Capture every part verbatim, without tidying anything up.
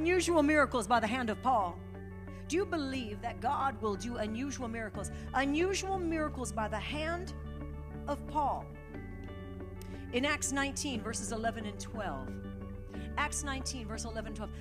unusual miracles by the hand of Paul. Do you believe that God will do unusual miracles? Unusual miracles by the hand of Paul. In Acts nineteen, verses eleven and twelve. Acts nineteen, verse eleven and twelve.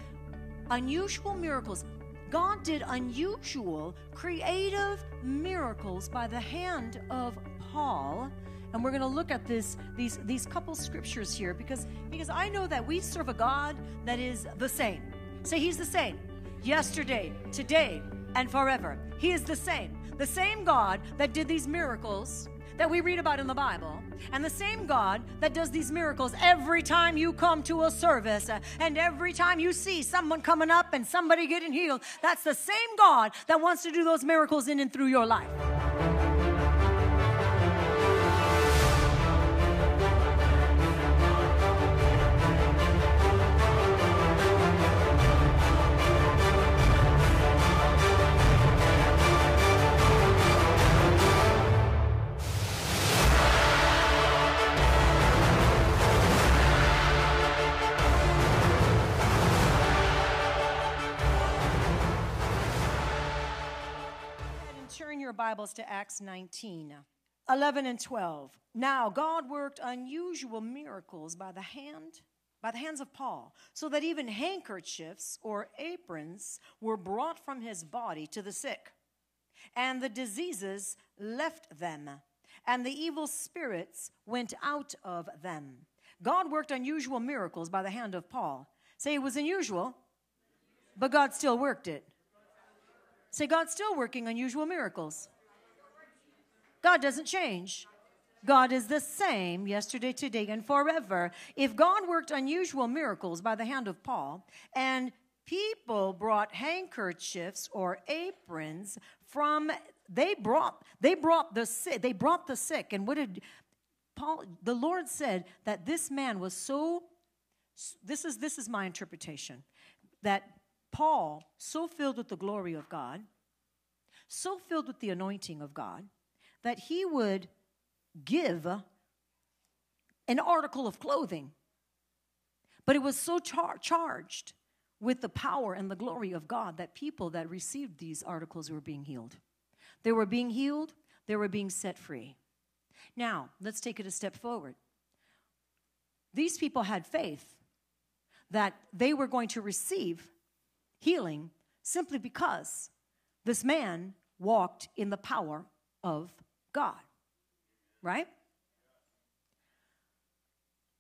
Unusual miracles. God did unusual, creative miracles by the hand of Paul. And we're going to look at this, these, these couple scriptures here because, because I know that we serve a God that is the same. Say, He's the same. Yesterday, today, and forever. He is the same. The same God that did these miracles that we read about in the Bible, and the same God that does these miracles every time you come to a service, and every time you see someone coming up and somebody getting healed. That's the same God that wants to do those miracles in and through your life. Bibles to Acts nineteen, eleven and twelve. Now God worked unusual miracles by the hand, by the hands of Paul, so that even handkerchiefs or aprons were brought from his body to the sick, and the diseases left them, and the evil spirits went out of them. God worked unusual miracles by the hand of Paul. Say, it was unusual, but God still worked it. Say, God's still working unusual miracles. God doesn't change. God is the same yesterday, today, and forever. If God worked unusual miracles by the hand of Paul, and people brought handkerchiefs or aprons from, they brought, they brought the sick, they brought the sick. And what did Paul, the Lord said that this man was so, this is, this is my interpretation, that Paul, so filled with the glory of God, so filled with the anointing of God, that he would give an article of clothing. But it was so char- charged with the power and the glory of God that people that received these articles were being healed. They were being healed. They were being set free. Now, let's take it a step forward. These people had faith that they were going to receive healing simply because this man walked in the power of God, right?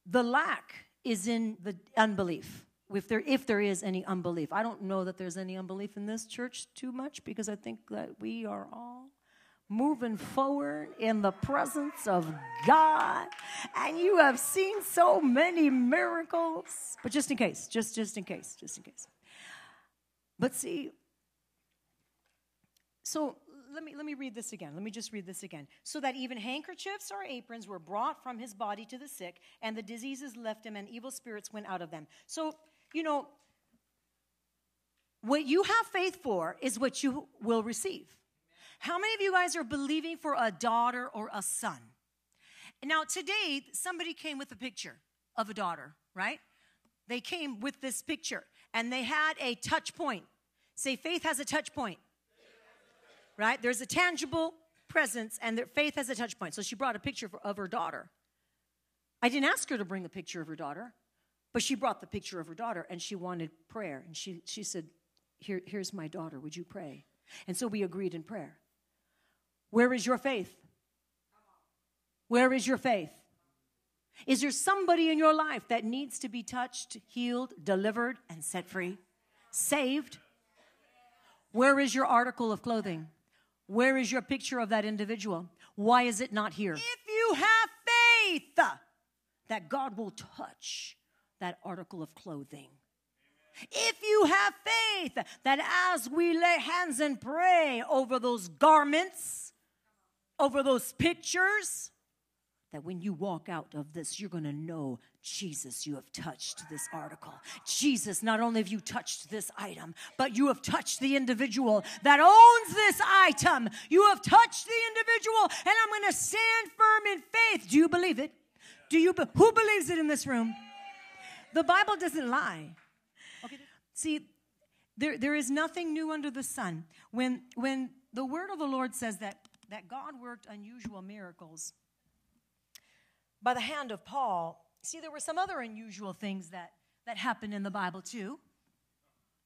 The lack is in the unbelief, if there, if there is any unbelief. I don't know that there's any unbelief in this church too much because I think that we are all moving forward in the presence of God. And you have seen so many miracles. But just in case, just, just in case, just in case. But see, so let me, let me read this again. Let me just read this again. So that even handkerchiefs or aprons were brought from his body to the sick, and the diseases left him, and evil spirits went out of them. So, you know, what you have faith for is what you will receive. How many of you guys are believing for a daughter or a son? Now, today, somebody came with a picture of a daughter, right? They came with this picture. And they had a touch point. Say, faith has a touch point. Right? There's a tangible presence, and their faith has a touch point. So she brought a picture of her daughter. I didn't ask her to bring a picture of her daughter, but she brought the picture of her daughter, and she wanted prayer. And she, she said, Here, here's my daughter. Would you pray? And so we agreed in prayer. Where is your faith? Where is your faith? Is there somebody in your life that needs to be touched, healed, delivered, and set free? Saved? Where is your article of clothing? Where is your picture of that individual? Why is it not here? If you have faith that God will touch that article of clothing. If you have faith that as we lay hands and pray over those garments, over those pictures, that when you walk out of this, you're going to know, Jesus, you have touched this article. Jesus, not only have you touched this item, but you have touched the individual that owns this item. You have touched the individual, and I'm going to stand firm in faith. Do you believe it? Do you? Be- Who believes it in this room? The Bible doesn't lie. Okay. See, there, there is nothing new under the sun. When, when the word of the Lord says that, that God worked unusual miracles by the hand of Paul, see, there were some other unusual things that, that happened in the Bible too.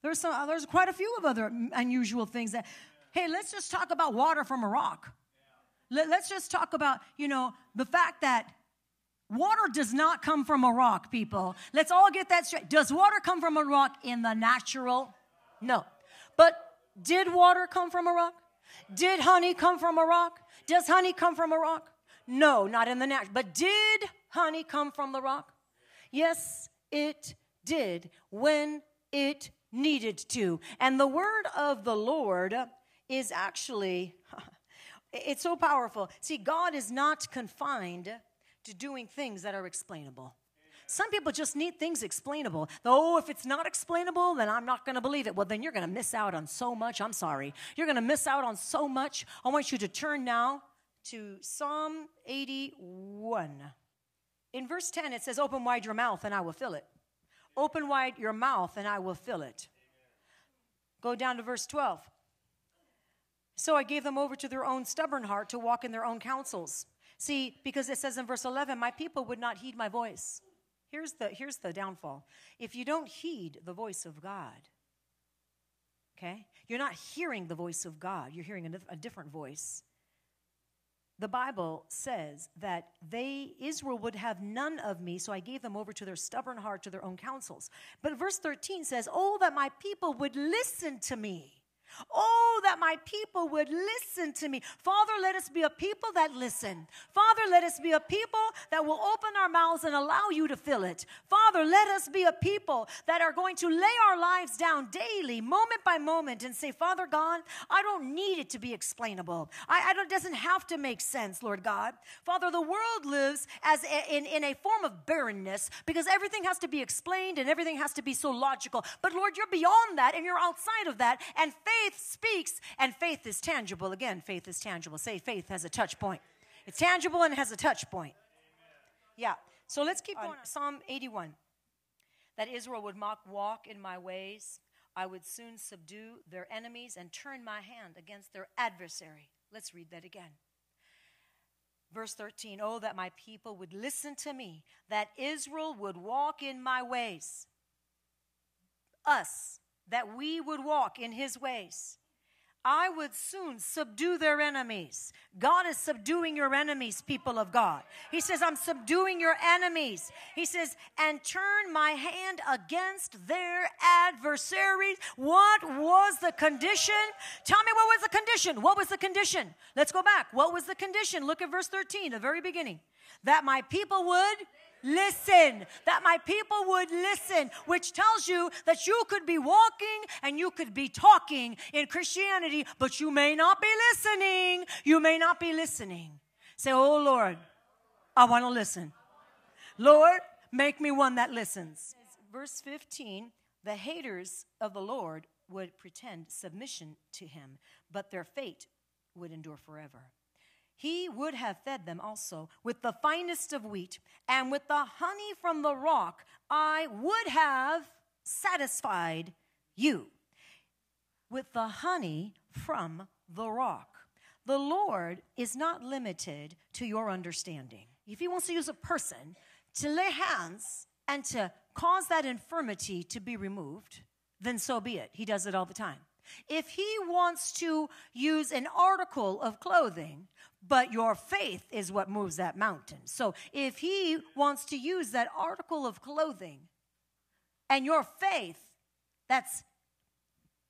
There's, some, there's quite a few of other unusual things that, hey, let's just talk about water from a rock. Let, let's just talk about, you know, the fact that water does not come from a rock, people. Let's all get that straight. Does water come from a rock in the natural? No. But did water come from a rock? Did honey come from a rock? Does honey come from a rock? No, not in the natural. But did honey come from the rock? Yes, it did when it needed to. And the word of the Lord is actually, it's so powerful. See, God is not confined to doing things that are explainable. Some people just need things explainable. Oh, if it's not explainable, then I'm not going to believe it. Well, then you're going to miss out on so much. I'm sorry. You're going to miss out on so much. I want you to turn now to Psalm eighty-one. In verse ten, it says, open wide your mouth and I will fill it. Open wide your mouth and I will fill it. Go down to verse twelve. So I gave them over to their own stubborn heart to walk in their own counsels. See, because it says in verse eleven, my people would not heed my voice. Here's the, here's the downfall. If you don't heed the voice of God, okay, you're not hearing the voice of God. You're hearing a, a different voice. The Bible says that they, Israel, would have none of me, so I gave them over to their stubborn heart, to their own counsels. But verse thirteen says, oh, that my people would listen to me. Oh, that my people would listen to me. Father, let us be a people that listen. Father, let us be a people that will open our mouths and allow you to fill it. Father, let us be a people that are going to lay our lives down daily, moment by moment, and say, Father God, I don't need it to be explainable. I, I don't, it doesn't have to make sense, Lord God. Father, the world lives as a, in, in a form of barrenness because everything has to be explained and everything has to be so logical. But Lord, you're beyond that and you're outside of that, and faith Faith speaks, and faith is tangible. Again, faith is tangible. Say faith has a touch point. It's tangible and it has a touch point. Yeah. So let's keep going. Psalm eighty-one. That Israel would mock, walk in my ways. I would soon subdue their enemies and turn my hand against their adversary. Let's read that again. Verse thirteen. Oh, that my people would listen to me, that Israel would walk in my ways. Us. That we would walk in his ways. I would soon subdue their enemies. God is subduing your enemies, people of God. He says, I'm subduing your enemies. He says, and turn my hand against their adversaries. What was the condition? Tell me, what was the condition? What was the condition? Let's go back. What was the condition? Look at verse thirteen, the very beginning. That my people would listen, that my people would listen, which tells you that you could be walking and you could be talking in Christianity, but you may not be listening. You may not be listening. Say, oh, Lord, I want to listen. Lord, make me one that listens. Verse fifteen, the haters of the Lord would pretend submission to him, but their fate would endure forever. He would have fed them also with the finest of wheat, and with the honey from the rock, I would have satisfied you. With the honey from the rock. The Lord is not limited to your understanding. If he wants to use a person to lay hands and to cause that infirmity to be removed, then so be it. He does it all the time. If he wants to use an article of clothing, but your faith is what moves that mountain. So if he wants to use that article of clothing and your faith that's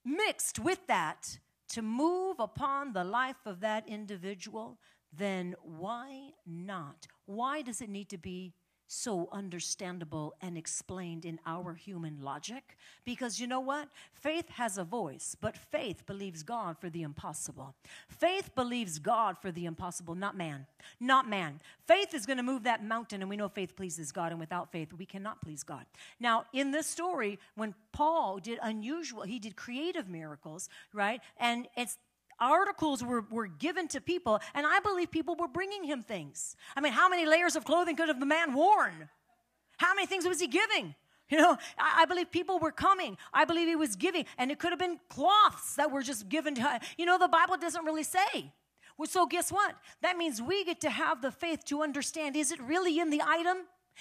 mixed with that to move upon the life of that individual, then why not? Why does it need to be so understandable and explained in our human logic? Because you know what? Faith has a voice, but faith believes God for the impossible. Faith believes God for the impossible, not man. Not man. Faith is going to move that mountain, and we know faith pleases God, and without faith, we cannot please God. Now, in this story, when Paul did unusual, he did creative miracles, right? And it's Articles were, were given to people, and I believe people were bringing him things. I mean, how many layers of clothing could have the man worn? How many things was he giving? You know, I, I believe people were coming. I believe he was giving. And it could have been cloths that were just given to him. You know, the Bible doesn't really say. Well, so guess what? That means we get to have the faith to understand, is it really in the item?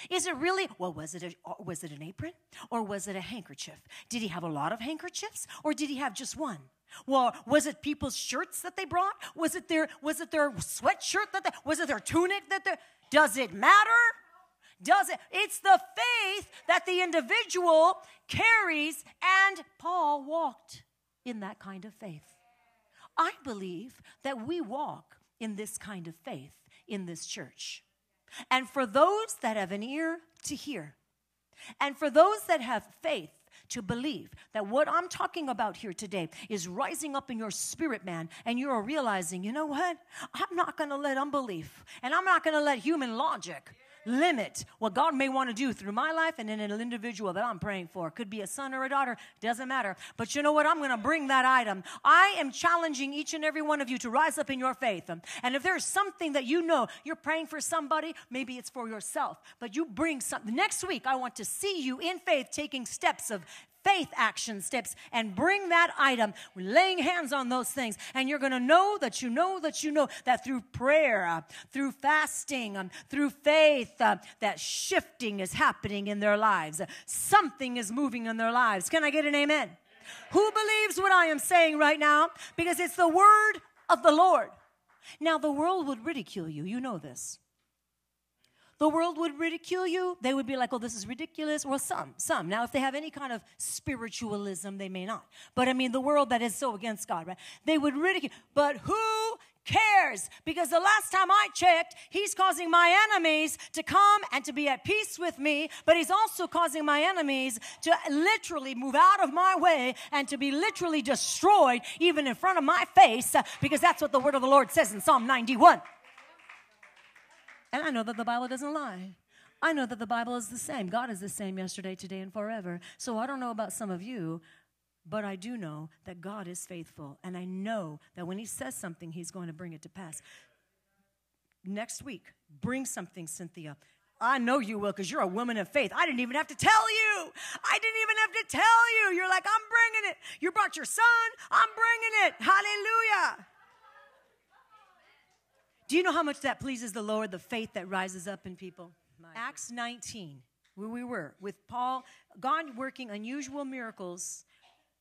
Is it really, well, was it, a, was it an apron or was it a handkerchief? Did he have a lot of handkerchiefs or did he have just one? Well, was it people's shirts that they brought? Was it their, was it their sweatshirt that they, was it their tunic that they, does it matter? Does it? It's the faith that the individual carries, and Paul walked in that kind of faith. I believe that we walk in this kind of faith in this church. And for those that have an ear to hear, and for those that have faith to believe that what I'm talking about here today is rising up in your spirit, man, and you're realizing, you know what? I'm not going to let unbelief, and I'm not going to let human logic limit what God may want to do through my life and in an individual that I'm praying for. It could be a son or a daughter, doesn't matter. But you know what? I'm going to bring that item. I am challenging each and every one of you to rise up in your faith. And if there's something that you know, you're praying for somebody, maybe it's for yourself, but you bring something. Next week, I want to see you in faith taking steps of faith action steps and bring that item. We're laying hands on those things, and you're going to know that you know that you know that through prayer, uh, through fasting, um, through faith, uh, that shifting is happening in their lives. Uh, something is moving in their lives. Can I get an amen? Amen? Who believes what I am saying right now? Because it's the word of the Lord. Now, the world would ridicule you. You know this. The world would ridicule you. They would be like, oh, this is ridiculous. Well, some, some. Now, if they have any kind of spiritualism, they may not. But, I mean, the world that is so against God, right? They would ridicule. But who cares? Because the last time I checked, he's causing my enemies to come and to be at peace with me. But he's also causing my enemies to literally move out of my way and to be literally destroyed even in front of my face. Because that's what the word of the Lord says in Psalm ninety-one. And I know that the Bible doesn't lie. I know that the Bible is the same. God is the same yesterday, today, and forever. So I don't know about some of you, but I do know that God is faithful. And I know that when he says something, he's going to bring it to pass. Next week, bring something, Cynthia. I know you will, because you're a woman of faith. I didn't even have to tell you. I didn't even have to tell you. You're like, I'm bringing it. You brought your son. I'm bringing it. Hallelujah. Do you know how much that pleases the Lord, the faith that rises up in people? Acts nineteen, where we were, with Paul, God working unusual miracles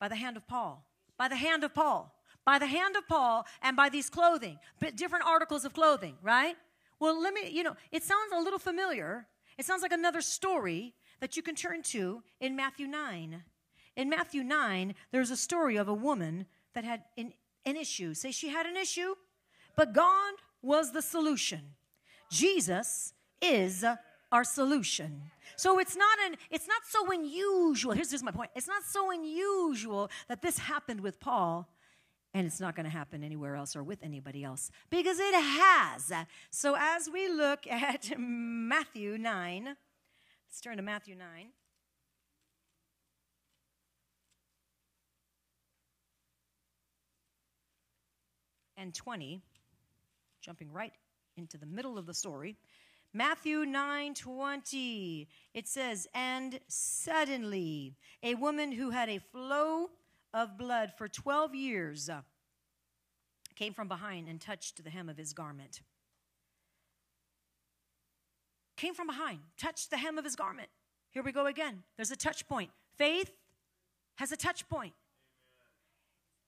by the hand of Paul, by the hand of Paul, by the hand of Paul, and by these clothing, but different articles of clothing, right? Well, let me, you know, it sounds a little familiar. It sounds like another story that you can turn to in Matthew nine. In Matthew nine, there's a story of a woman that had an, an issue. Say she had an issue, but God was the solution. Jesus is our solution. So it's not an it's not so unusual. Here's, here's my point. It's not so unusual that this happened with Paul, and it's not going to happen anywhere else or with anybody else, because it has. So as we look at Matthew nine, let's turn to Matthew nine. And twenty. Jumping right into the middle of the story. Matthew nine twenty, it says, and suddenly a woman who had a flow of blood for twelve years came from behind and touched the hem of his garment. Came from behind, touched the hem of his garment. Here we go again. There's a touch point. Faith has a touch point.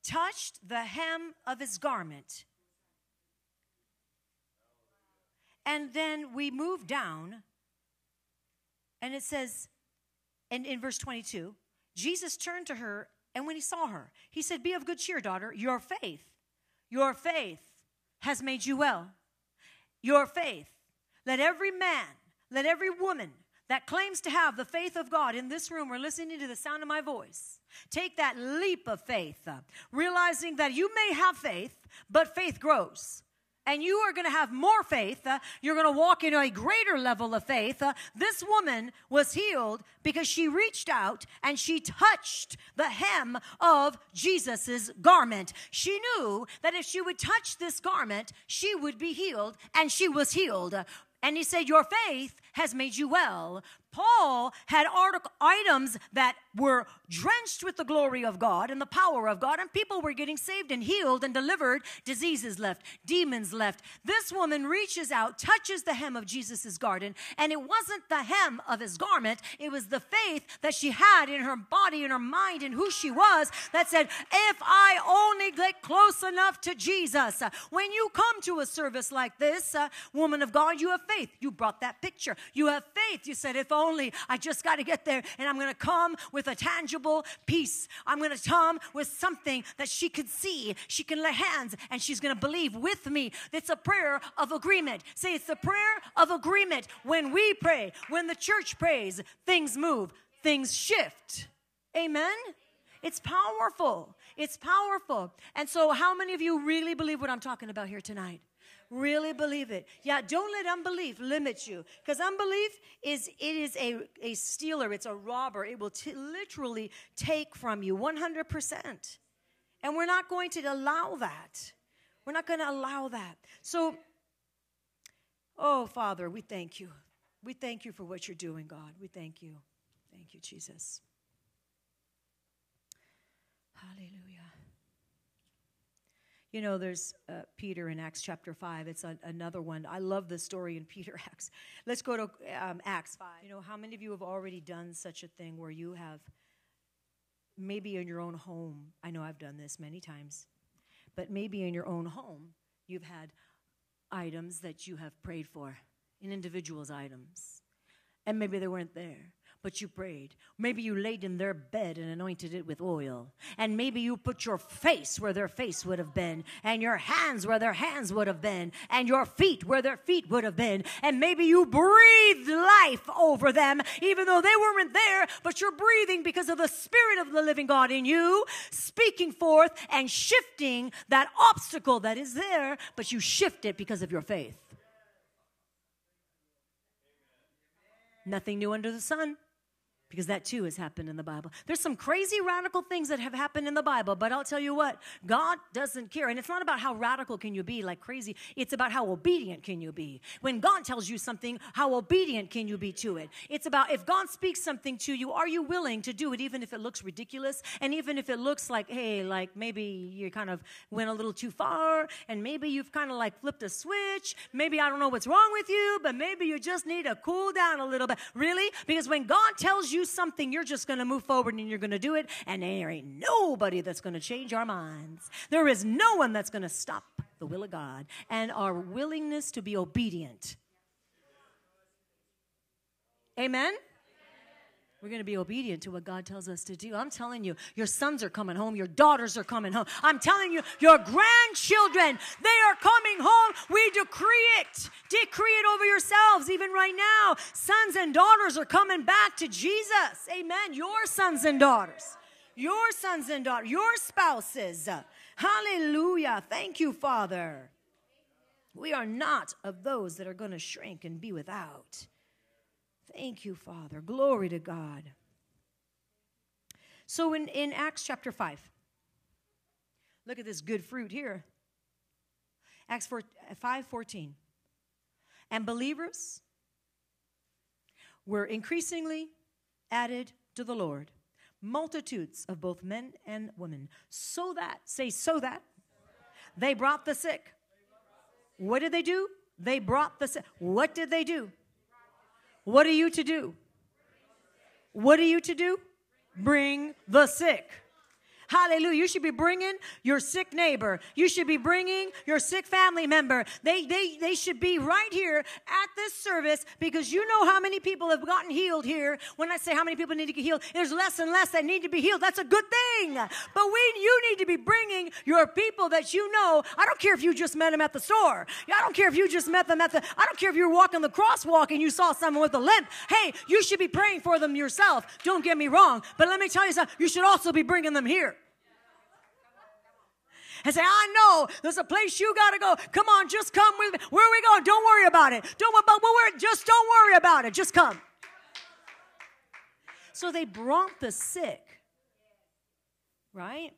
Touched the hem of his garment. And then we move down, and it says, and in verse twenty-two, Jesus turned to her, and when he saw her, he said, be of good cheer, daughter. Your faith, your faith has made you well. Your faith, let every man, let every woman that claims to have the faith of God in this room or listening to the sound of my voice, take that leap of faith, uh, realizing that you may have faith, but faith grows. And you are going to have more faith. Uh, you're going to walk in a greater level of faith. Uh, this woman was healed because she reached out and she touched the hem of Jesus's garment. She knew that if she would touch this garment, she would be healed, and she was healed. And he said, your faith has made you well. Paul had artic- items that were drenched with the glory of God and the power of God, and people were getting saved and healed and delivered, diseases left, demons left. This woman reaches out, touches the hem of Jesus's garden, and it wasn't the hem of his garment, it was the faith that she had in her body, in her mind, in who she was, that said, if I only get close enough to Jesus. When you come to a service like this, uh, woman of God, you have faith. You brought that picture. You have faith. You said, if only I just got to get there, and I'm going to come with a tangible piece. I'm going to come with something that she could see. She can lay hands, and she's going to believe with me. It's a prayer of agreement. Say, it's a prayer of agreement. When we pray, when the church prays, things move, things shift. Amen? It's powerful. It's powerful. And so how many of you really believe what I'm talking about here tonight? Really believe it. Yeah, don't let unbelief limit you, because unbelief is it is a, a stealer. It's a robber. It will t literally take from you one hundred percent. And we're not going to allow that. We're not going to allow that. So, oh, Father, we thank you. We thank you for what you're doing, God. We thank you. Thank you, Jesus. Hallelujah. You know, there's uh, Peter in Acts chapter five. It's a, another one. I love the story in Peter Acts. Let's go to um, Acts five. You know, how many of you have already done such a thing where you have, maybe in your own home, I know I've done this many times, but maybe in your own home, you've had items that you have prayed for, an individual's items, and maybe they weren't there. But you prayed. Maybe you laid in their bed and anointed it with oil. And maybe you put your face where their face would have been. And your hands where their hands would have been. And your feet where their feet would have been. And maybe you breathed life over them, even though they weren't there. But you're breathing because of the Spirit of the living God in you, speaking forth and shifting that obstacle that is there. But you shift it because of your faith. Nothing new under the sun. Because that too has happened in the Bible. There's some crazy radical things that have happened in the Bible, but I'll tell you what, God doesn't care. And it's not about how radical can you be, like crazy. It's about how obedient can you be. When God tells you something, how obedient can you be to it? It's about if God speaks something to you, are you willing to do it even if it looks ridiculous? And even if it looks like, hey, like maybe you kind of went a little too far, and maybe you've kind of like flipped a switch. Maybe I don't know what's wrong with you, but maybe you just need to cool down a little bit. Really? Because when God tells you something, you're just going to move forward and you're going to do it, and there ain't nobody that's going to change our minds. There is no one that's going to stop the will of God and our willingness to be obedient. Amen? We're going to be obedient to what God tells us to do. I'm telling you, your sons are coming home. Your daughters are coming home. I'm telling you, your grandchildren, they are coming home. We decree it. Decree it over yourselves even right now. Sons and daughters are coming back to Jesus. Amen. Your sons and daughters. Your sons and daughters. Your spouses. Hallelujah. Thank you, Father. We are not of those that are going to shrink and be without. Thank you, Father. Glory to God. So in, in Acts chapter five, look at this good fruit here. Acts five fourteen. And believers were increasingly added to the Lord, multitudes of both men and women, so that, say so that, they brought the sick. What did they do? They brought the sick. What did they do? What are you to do? What are you to do? Bring the sick. Hallelujah. You should be bringing your sick neighbor. You should be bringing your sick family member. They, they, they should be right here at this service, because you know how many people have gotten healed here. When I say how many people need to get healed, there's less and less that need to be healed. That's a good thing. But we, you need to be bringing your people that you know. I don't care if you just met them at the store. I don't care if you just met them at the, I don't care if you're walking the crosswalk and you saw someone with a limp. Hey, you should be praying for them yourself. Don't get me wrong. But let me tell you something. You should also be bringing them here. And say, I know there's a place you got to go. Come on, just come with me. Where are we going? Don't worry about it. Don't worry about it. Just don't worry about it. Just come. So they brought the sick, right?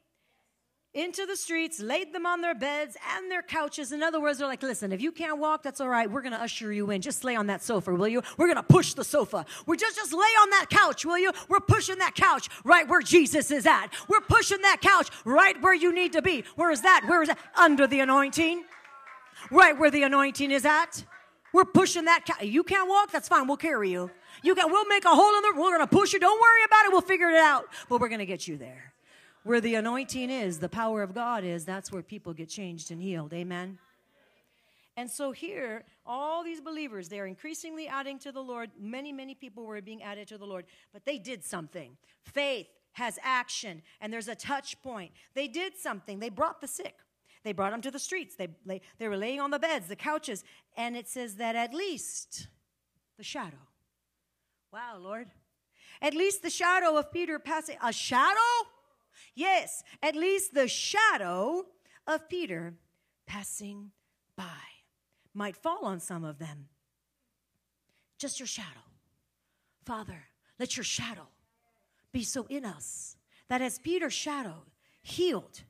into the streets, laid them on their beds and their couches. In other words, they're like, listen, if you can't walk, that's all right. We're going to usher you in. Just lay on that sofa, will you? We're going to push the sofa. We're just, just lay on that couch, will you? We're pushing that couch right where Jesus is at. We're pushing that couch right where you need to be. Where is that? Where is that? Under the anointing. Right where the anointing is at. We're pushing that couch. You can't walk? That's fine. We'll carry you. You can, we'll make a hole in the, we're going to push you. Don't worry about it. We'll figure it out. But we're going to get you there. Where the anointing is, the power of God is, that's where people get changed and healed. Amen? And so here, all these believers, they're increasingly adding to the Lord. Many, many people were being added to the Lord. But they did something. Faith has action, and there's a touch point. They did something. They brought the sick. They brought them to the streets. They, lay, they were laying on the beds, the couches. And it says that at least the shadow. Wow, Lord. At least the shadow of Peter passing. A shadow? Yes, at least the shadow of Peter passing by might fall on some of them. Just your shadow. Father, let your shadow be so in us that as Peter's shadow healed,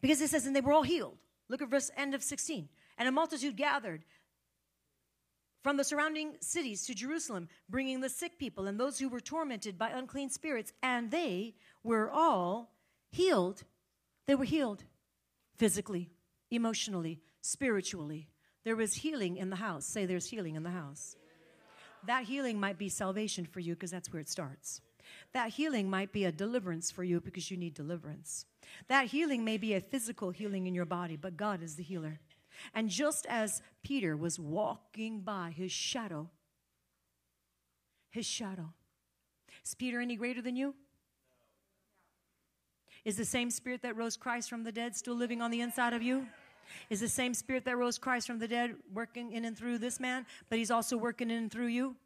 because it says, and they were all healed. Look at verse end of sixteen. And a multitude gathered from the surrounding cities to Jerusalem, bringing the sick people and those who were tormented by unclean spirits, and they were all healed. They were healed physically, emotionally, spiritually. There was healing in the house. Say, there's healing in the house. That healing might be salvation for you because that's where it starts. That healing might be a deliverance for you because you need deliverance. That healing may be a physical healing in your body, but God is the healer. And just as Peter was walking by his shadow, his shadow. Is Peter any greater than you? Is the same spirit that rose Christ from the dead still living on the inside of you? Is the same spirit that rose Christ from the dead working in and through this man, but he's also working in and through you?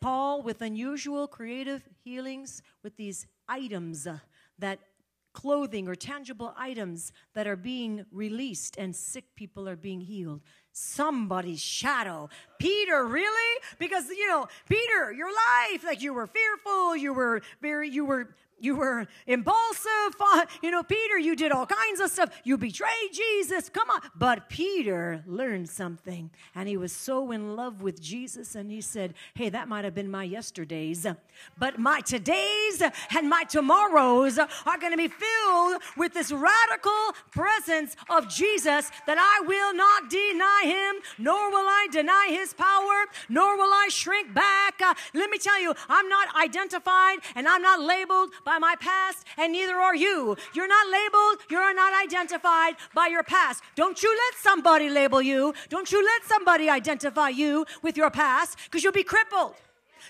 Paul, with unusual creative healings, with these items uh, that clothing or tangible items that are being released and sick people are being healed. Somebody's shadow. Peter, really? Because, you know, Peter, your life, like you were fearful, you were very, you were, you were impulsive. You know, Peter, you did all kinds of stuff. You betrayed Jesus. Come on. But Peter learned something, and he was so in love with Jesus, and he said, hey, that might have been my yesterdays, but my todays and my tomorrows are going to be filled with this radical presence of Jesus that I will not deny him, nor will I deny his power, nor will I shrink back. Uh, let me tell you, I'm not identified, and I'm not labeled by my past, and neither are you. You're not labeled. You're not identified by your past. Don't you let somebody label you. Don't you let somebody identify you with your past, because you'll be crippled.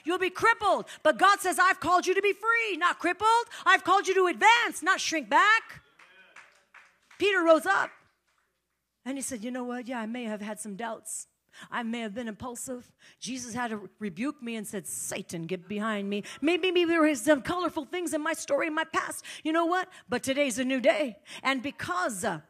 You'll be crippled. But God says, I've called you to be free, not crippled. I've called you to advance, not shrink back. Peter rose up, and he said, you know what? Yeah, I may have had some doubts. I may have been impulsive. Jesus had to rebuke me and said, Satan, get behind me. Maybe, maybe there were some colorful things in my story, in my past. You know what? But today's a new day. And because uh,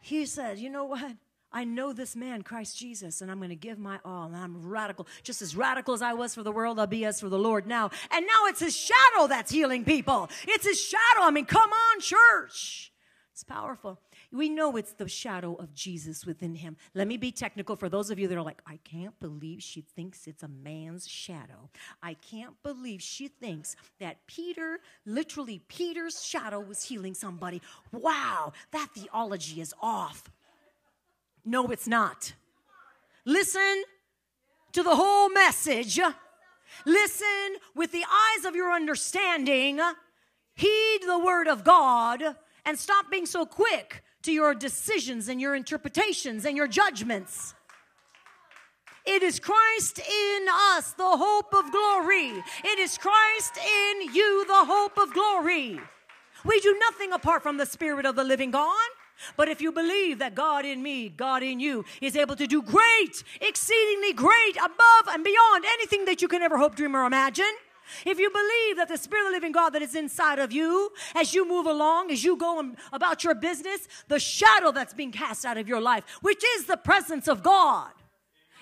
he said, you know what? I know this man, Christ Jesus, and I'm going to give my all. And I'm radical. Just as radical as I was for the world, I'll be as for the Lord now. And now it's his shadow that's healing people. It's his shadow. I mean, come on, church. It's powerful. We know it's the shadow of Jesus within him. Let me be technical for those of you that are like, I can't believe she thinks it's a man's shadow. I can't believe she thinks that Peter, literally Peter's shadow was healing somebody. Wow, that theology is off. No, it's not. Listen to the whole message. Listen with the eyes of your understanding. Heed the word of God and stop being so quick to your decisions and your interpretations and your judgments. It is Christ in us, the hope of glory. It is Christ in you, the hope of glory. We do nothing apart from the Spirit of the living God. But if you believe that God in me, God in you, is able to do great, exceedingly great, above and beyond anything that you can ever hope, dream, or imagine, if you believe that the Spirit of the living God that is inside of you, as you move along, as you go about your business, the shadow that's being cast out of your life, which is the presence of God,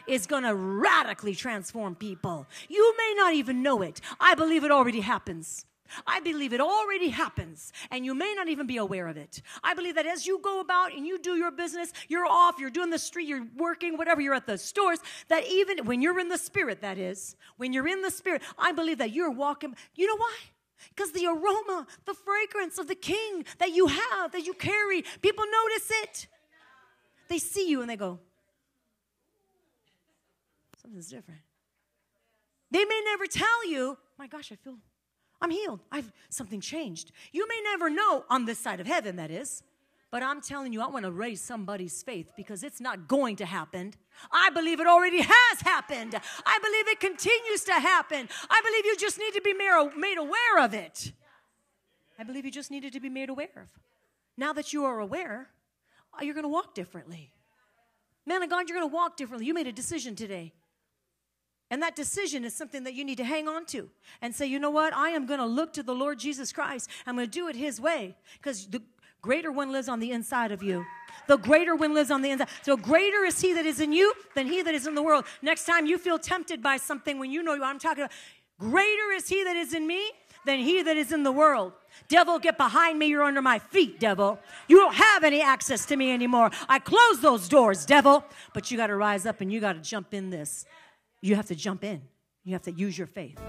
is going to radically transform people. You may not even know it. I believe it already happens. I believe it already happens, and you may not even be aware of it. I believe that as you go about and you do your business, you're off, you're doing the street, you're working, whatever, you're at the stores, that even when you're in the Spirit, that is, when you're in the Spirit, I believe that you're walking. You know why? Because the aroma, the fragrance of the King that you have, that you carry, people notice it. They see you and they go, something's different. They may never tell you, my gosh, I feel, I'm healed. I've, something changed. You may never know on this side of heaven, that is. But I'm telling you, I want to raise somebody's faith because it's not going to happen. I believe it already has happened. I believe it continues to happen. I believe you just need to be made aware of it. I believe you just needed to be made aware of. Now that you are aware, you're going to walk differently. Man of God, you're going to walk differently. You made a decision today. And that decision is something that you need to hang on to and say, you know what? I am going to look to the Lord Jesus Christ. I'm going to do it His way because the greater one lives on the inside of you. The greater one lives on the inside. So greater is He that is in you than he that is in the world. Next time you feel tempted by something, when you know what I'm talking about, greater is He that is in me than he that is in the world. Devil, get behind me. You're under my feet, devil. You don't have any access to me anymore. I close those doors, devil. But you got to rise up and you got to jump in this. You have to jump in. You have to use your faith.